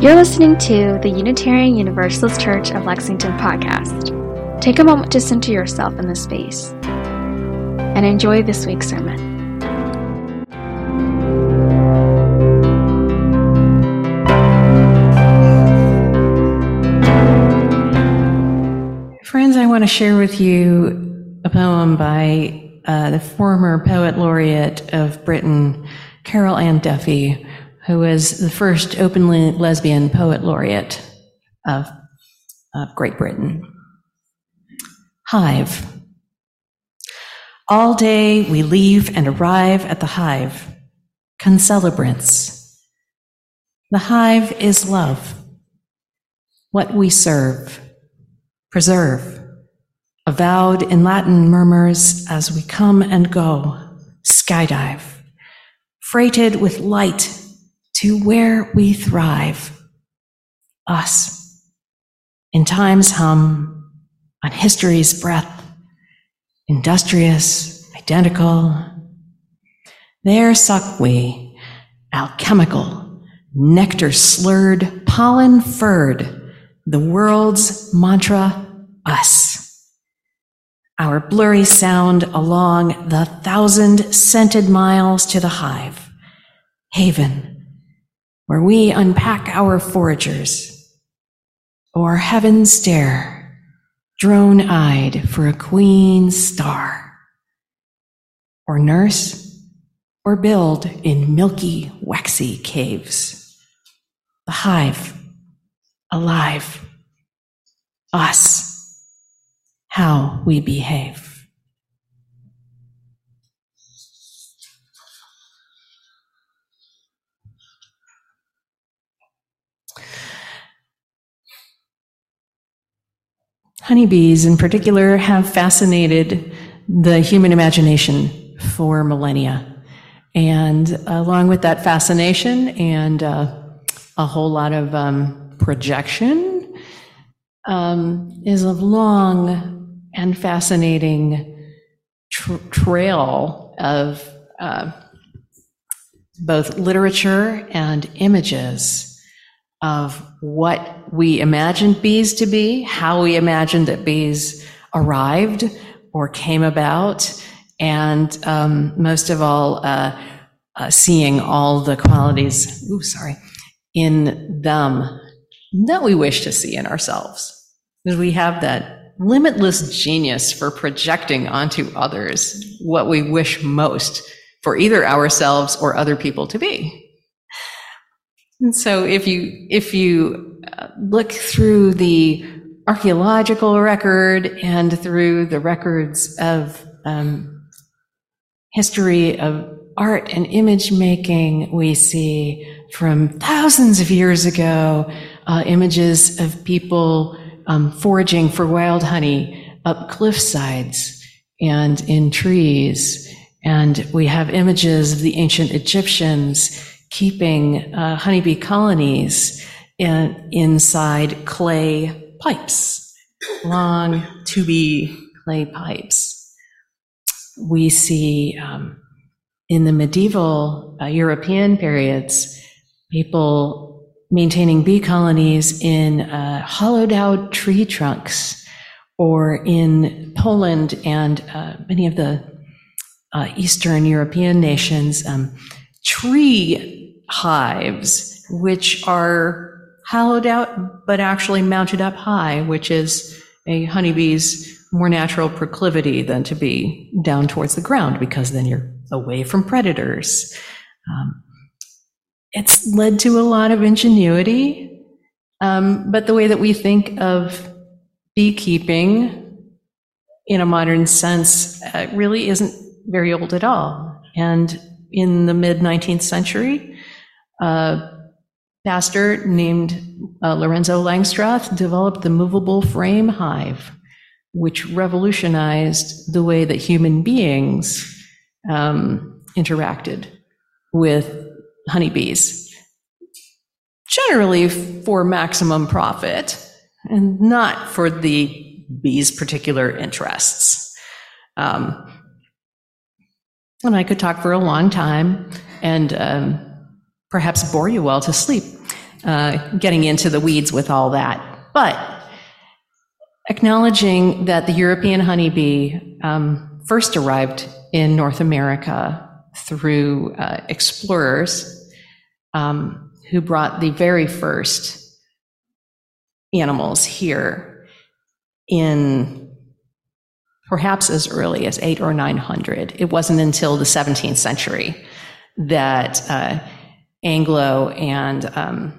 You're listening to the Unitarian Universalist Church of Lexington podcast. Take a moment to center yourself in this space and enjoy this week's sermon. Friends, I want to share with you a poem by the former poet laureate of Britain, Carol Ann Duffy, who was the first openly lesbian poet laureate of Great Britain. Hive. All day we leave and arrive at the hive, concelebrants. The hive is love, what we serve. Preserve, avowed in Latin murmurs as we come and go, skydive, freighted with light to where we thrive, us, in time's hum, on history's breath, industrious, identical, there suck we, alchemical, nectar slurred, pollen furred, the world's mantra, us. Our blurry sound along the 1,000 scented miles to the hive, haven, where we unpack our foragers, or heaven stare, drone-eyed for a queen star, or nurse, or build in milky, waxy caves. The hive, alive, us, how we behave. Honeybees, in particular, have fascinated the human imagination for millennia. And along with that fascination and a whole lot of projection is a long and fascinating trail of both literature and images of what we imagined bees to be, how we imagined that bees arrived or came about, and most of all, seeing all the qualities in them that we wish to see in ourselves, because we have that limitless genius for projecting onto others what we wish most for either ourselves or other people to be. And so if you look through the archaeological record and through the records of history of art and image making, we see from thousands of years ago images of people foraging for wild honey up cliff sides and in trees. And we have images of the ancient Egyptians keeping honeybee colonies inside clay pipes, long tubey clay pipes. We see in the medieval European periods, people maintaining bee colonies in hollowed out tree trunks, or in Poland and many of the Eastern European nations, tree hives, which are hollowed out but actually mounted up high, which is a honeybee's more natural proclivity than to be down towards the ground, because then you're away from predators. It's led to a lot of ingenuity, but the way that we think of beekeeping in a modern sense really isn't very old at all. And in the mid-19th century, a pastor named Lorenzo Langstroth developed the movable frame hive, which revolutionized the way that human beings interacted with honeybees, generally for maximum profit and not for the bees' particular interests. And I could talk for a long time and perhaps bore you all to sleep getting into the weeds with all that. But acknowledging that the European honeybee first arrived in North America through explorers who brought the very first animals here in perhaps as early as 800 or 900. It wasn't until the 17th century that Anglo and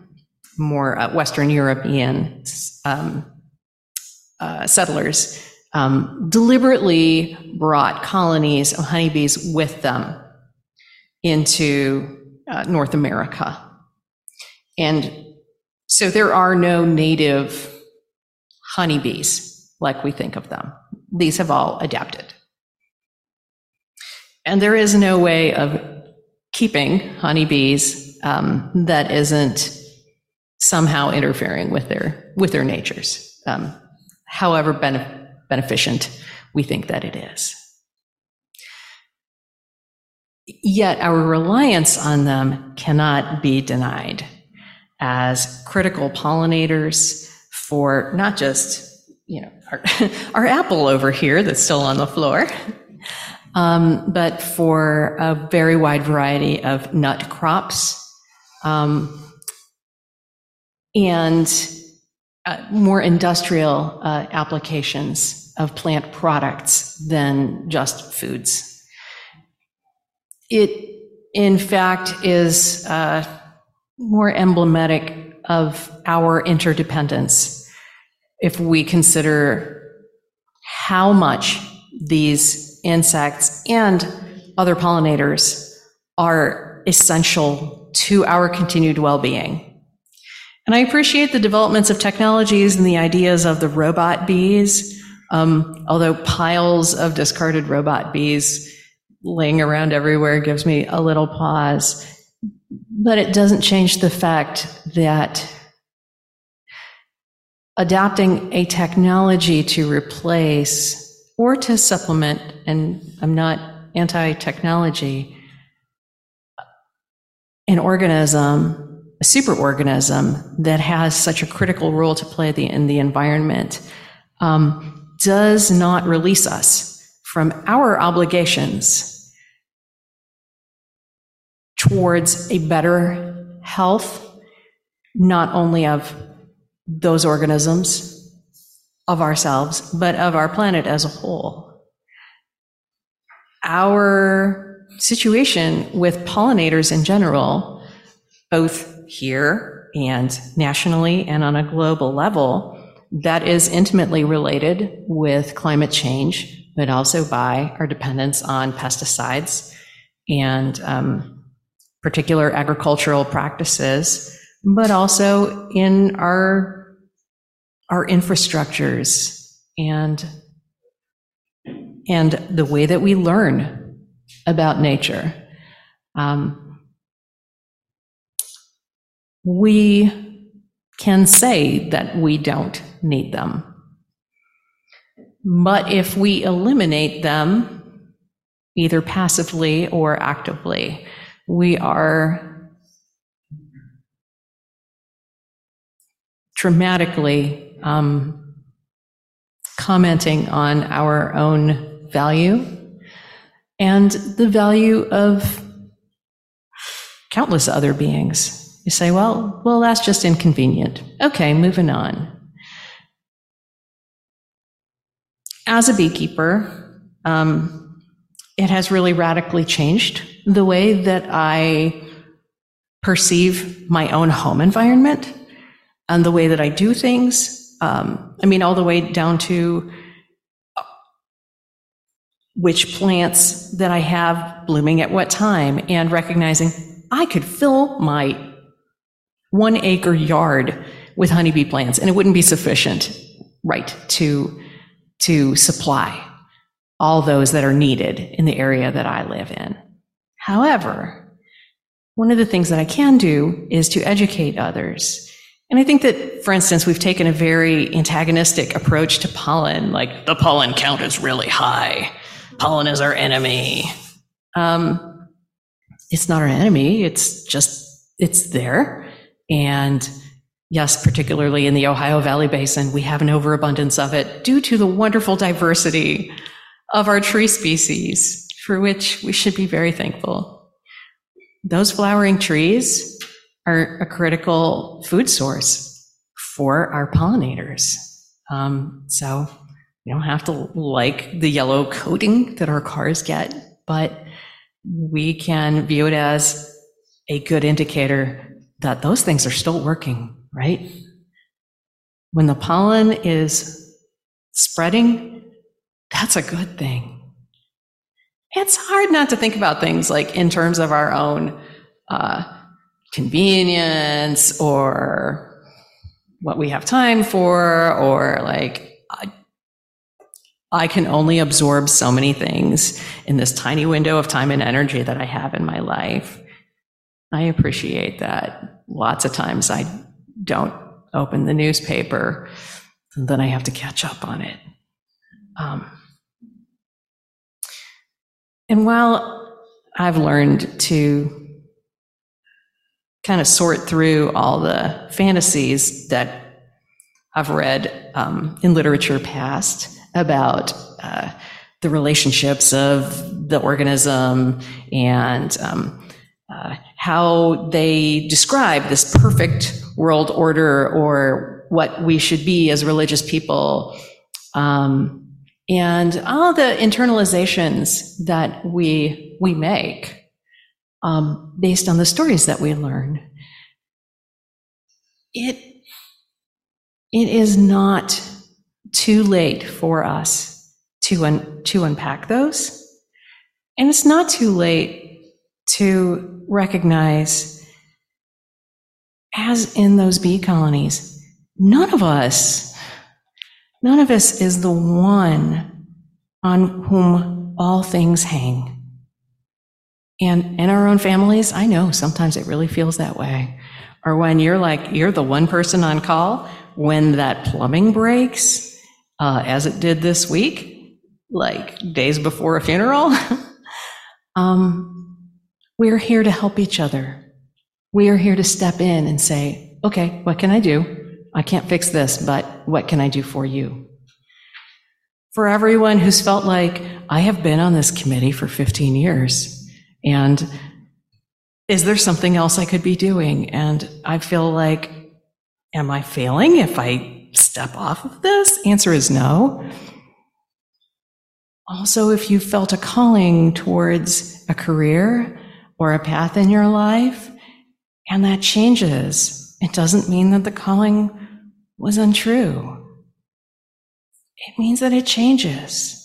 more Western European settlers deliberately brought colonies of honeybees with them into North America. And so there are no native honeybees like we think of them. These have all adapted. And there is no way of keeping honeybees that isn't somehow interfering with their natures, however beneficent we think that it is. Yet our reliance on them cannot be denied as critical pollinators for not just our apple over here that's still on the floor, but for a very wide variety of nut crops, and more industrial applications of plant products than just foods. It, in fact, is more emblematic of our interdependence if we consider how much these insects and other pollinators are essential to our continued well-being. And I appreciate the developments of technologies and the ideas of the robot bees, although piles of discarded robot bees laying around everywhere gives me a little pause. But it doesn't change the fact that adopting a technology to replace or to supplement, and I'm not anti-technology, an organism, a superorganism that has such a critical role to play in the environment, does not release us from our obligations towards a better health, not only of those organisms, of ourselves, but of our planet as a whole. Our situation with pollinators in general, both here and nationally and on a global level, that is intimately related with climate change, but also by our dependence on pesticides and particular agricultural practices, but also in our infrastructures and the way that we learn about nature. We can say that we don't need them. But if we eliminate them, either passively or actively, we are dramatically commenting on our own value and the value of countless other beings. You say, well, that's just inconvenient. Okay, moving on. As a beekeeper, it has really radically changed the way that I perceive my own home environment and the way that I do things. All the way down to which plants that I have blooming at what time, and recognizing I could fill my 1 acre yard with honeybee plants, and it wouldn't be sufficient, right, to supply all those that are needed in the area that I live in. However, one of the things that I can do is to educate others. And I think that, for instance, we've taken a very antagonistic approach to pollen, like the pollen count is really high. Pollen is our enemy. It's not our enemy. It's there. And yes, particularly in the Ohio Valley Basin, we have an overabundance of it due to the wonderful diversity of our tree species, for which we should be very thankful. Those flowering trees are a critical food source for our pollinators. So you don't have to like the yellow coating that our cars get, but we can view it as a good indicator that those things are still working, right? When the pollen is spreading, that's a good thing. It's hard not to think about things like in terms of our own convenience or what we have time for, or like, I can only absorb so many things in this tiny window of time and energy that I have in my life. I appreciate that. Lots of times I don't open the newspaper, and then I have to catch up on it. And while I've learned to kind of sort through all the fantasies that I've read in literature past about the relationships of the organism and how they describe this perfect world order or what we should be as religious people, and all the internalizations that we make based on the stories that we learn. It is not too late for us to unpack those. And it's not too late to recognize, as in those bee colonies, none of us is the one on whom all things hang. And in our own families, I know sometimes it really feels that way. Or when you're the one person on call, when that plumbing breaks, as it did this week, like days before a funeral, we're here to help each other. We are here to step in and say, okay, what can I do? I can't fix this, but what can I do for you? For everyone who's felt like, I have been on this committee for 15 years, and is there something else I could be doing? And I feel like, am I failing if I step off of this? Answer is no. Also, if you felt a calling towards a career or a path in your life, and that changes, it doesn't mean that the calling was untrue. It means that it changes.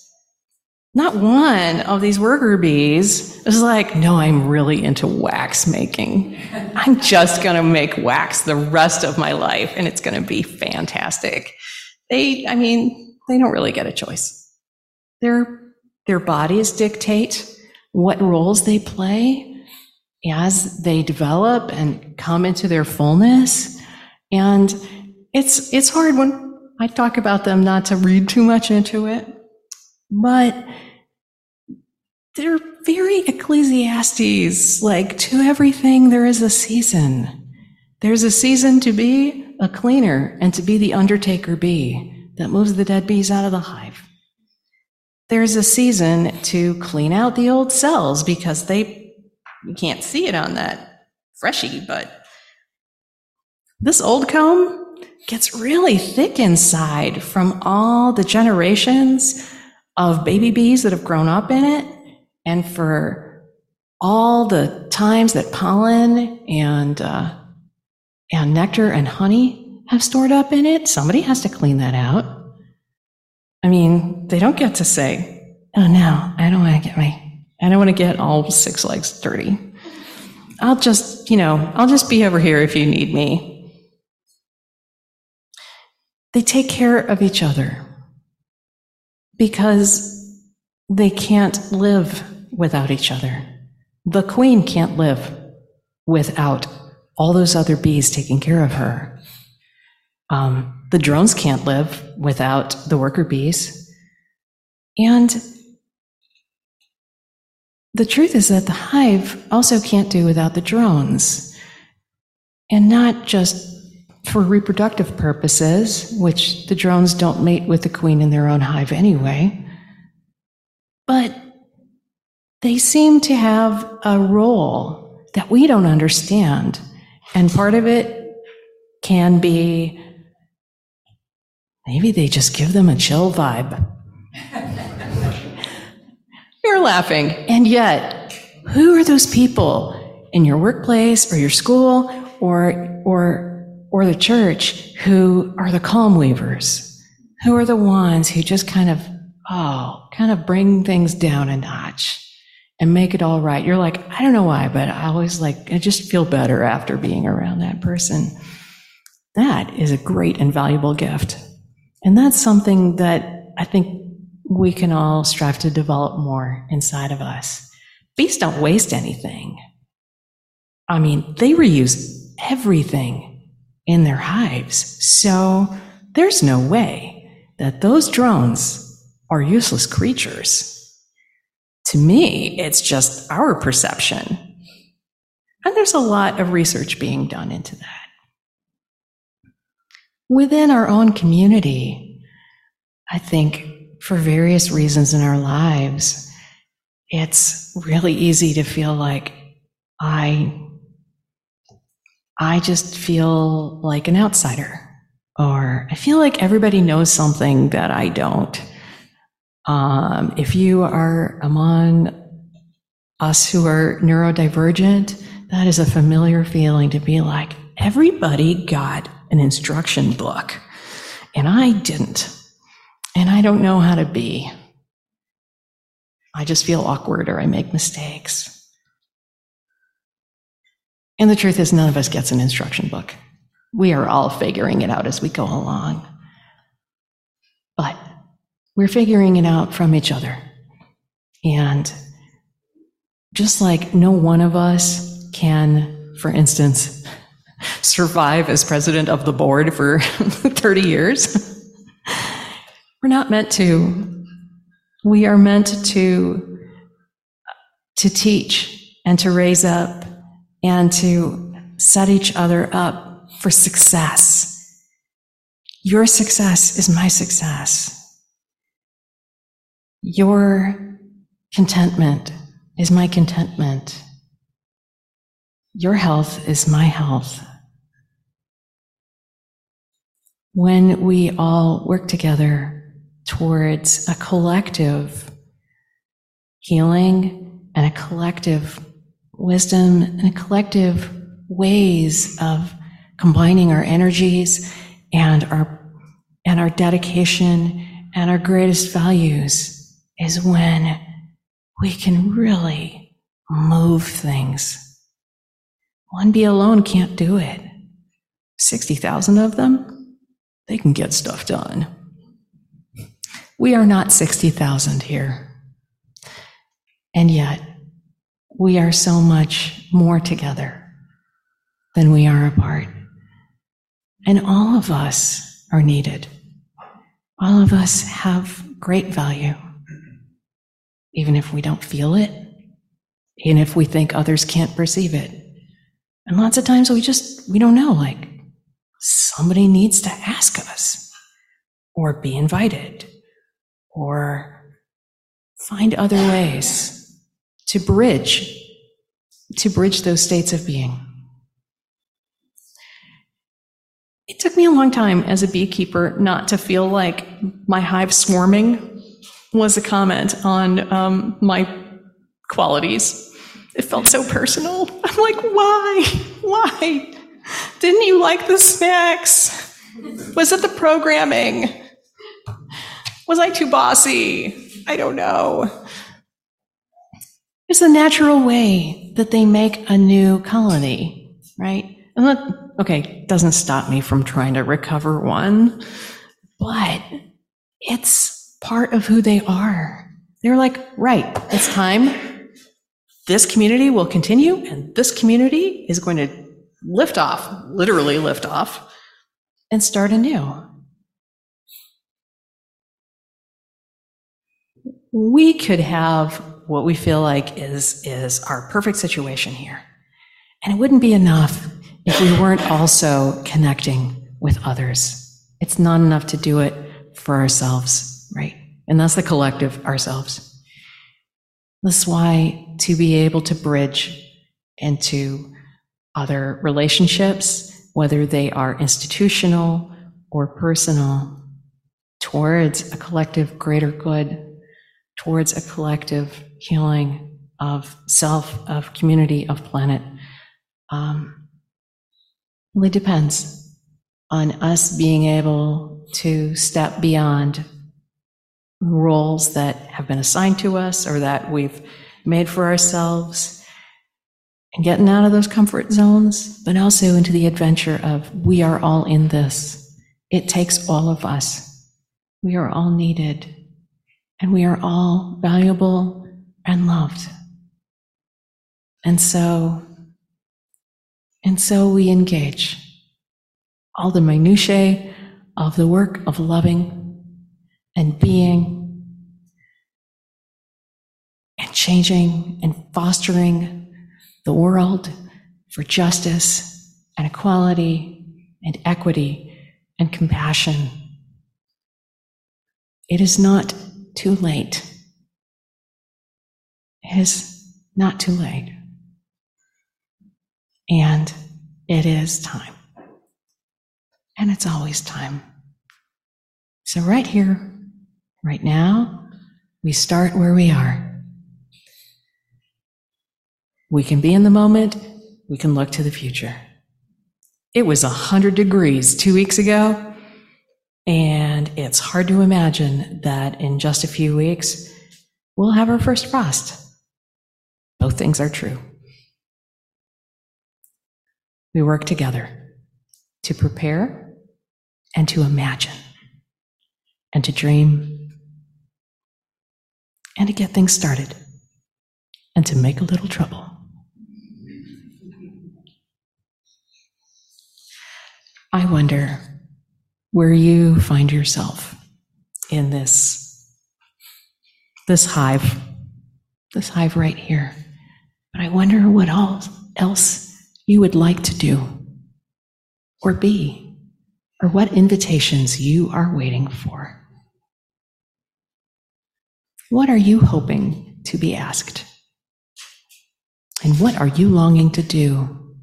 Not one of these worker bees is like, no, I'm really into wax making. I'm just going to make wax the rest of my life, and it's going to be fantastic. They don't really get a choice. Their bodies dictate what roles they play as they develop and come into their fullness. And it's hard when I talk about them not to read too much into it, but they're very Ecclesiastes, like, to everything there is a season. There's a season to be a cleaner and to be the undertaker bee that moves the dead bees out of the hive. There's a season to clean out the old cells because you can't see it on that freshie, but this old comb gets really thick inside from all the generations of baby bees that have grown up in it, and for all the times that pollen and nectar and honey have stored up in it, somebody has to clean that out. I mean, they don't get to say, "Oh no, I don't want to get all six legs dirty. I'll just be over here if you need me." They take care of each other, because they can't live without each other. The queen can't live without all those other bees taking care of her. The drones can't live without the worker bees. And the truth is that the hive also can't do without the drones. and not just for reproductive purposes, which the drones don't mate with the queen in their own hive anyway, but they seem to have a role that we don't understand. And part of it can be, maybe they just give them a chill vibe. You're laughing. And yet, who are those people in your workplace or your school or the church who are the calm weavers? Who are the ones who just kind of bring things down a notch and make it all right? You're like, I don't know why, but I always I just feel better after being around that person. That is a great and valuable gift. And that's something that I think we can all strive to develop more inside of us. Bees don't waste anything. I mean, they reuse everything in their hives. So there's no way that those drones are useless creatures. To me, it's just our perception. And there's a lot of research being done into that. Within our own community, I think for various reasons in our lives, it's really easy to feel like I just feel like an outsider, or I feel like everybody knows something that I don't. If you are among us who are neurodivergent, that is a familiar feeling, to be like, everybody got an instruction book and I didn't, and I don't know how to be. I just feel awkward, or I make mistakes. And the truth is, none of us gets an instruction book. We are all figuring it out as we go along. But we're figuring it out from each other. And just like no one of us can, for instance, survive as president of the board for 30 years, we're not meant to. We are meant to teach and to raise up and to set each other up for success. Your success is my success. Your contentment is my contentment. Your health is my health. When we all work together towards a collective healing and a collective wisdom and a collective ways of combining our energies and our dedication and our greatest values, is when we can really move things. One bee alone can't do it. 60,000 of them, they can get stuff done. We are not 60,000 here. And yet, we are so much more together than we are apart. And all of us are needed. All of us have great value. Even if we don't feel it, even if we think others can't perceive it. And lots of times we don't know, like, somebody needs to ask us, or be invited, or find other ways to bridge those states of being. It took me a long time as a beekeeper not to feel like my hive swarming was a comment on my qualities. It felt so personal. I'm like, why? Why? Didn't you like the snacks? Was it the programming? Was I too bossy? I don't know. It's a natural way that they make a new colony, right? And okay, doesn't stop me from trying to recover one, but it's part of who they are. They're like, right, it's time. This community will continue, and this community is going to lift off, literally lift off, and start anew. We could have what we feel like is our perfect situation here, and it wouldn't be enough if we weren't also connecting with others. It's not enough to do it for ourselves, right? And that's the collective ourselves. That's why to be able to bridge into other relationships, whether they are institutional or personal, towards a collective greater good, towards a collective healing of self, of community, of planet, really depends on us being able to step beyond roles that have been assigned to us or that we've made for ourselves, and getting out of those comfort zones, but also into the adventure of we are all in this. It takes all of us. We are all needed, and we are all valuable and loved. And so we engage all the minutiae of the work of loving and being and changing and fostering the world for justice and equality and equity and compassion. It is not too late. It is not too late. And it is time. And it's always time. So right here, right now, we start where we are. We can be in the moment. We can look to the future. It was 100 degrees 2 weeks ago, and it's hard to imagine that in just a few weeks, we'll have our first frost. Both things are true. We work together to prepare and to imagine and to dream and to get things started and to make a little trouble. I wonder where you find yourself in this hive right here. But I wonder what else you would like to do or be, or what invitations you are waiting for. What are you hoping to be asked? And what are you longing to do,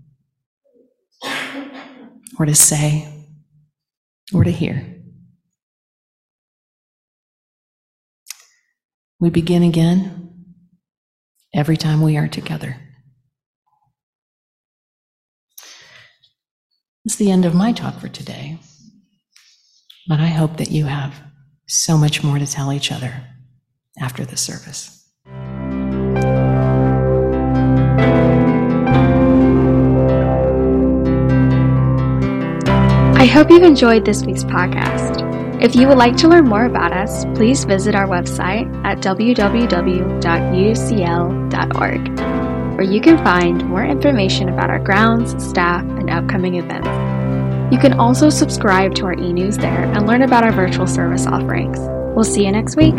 or to say, or to hear? We begin again every time we are together. It's the end of my talk for today, but I hope that you have so much more to tell each other after the service. I hope you've enjoyed this week's podcast. If you would like to learn more about us, please visit our website at www.ucl.org. where you can find more information about our grounds, staff, and upcoming events. You can also subscribe to our e-news there and learn about our virtual service offerings. We'll see you next week.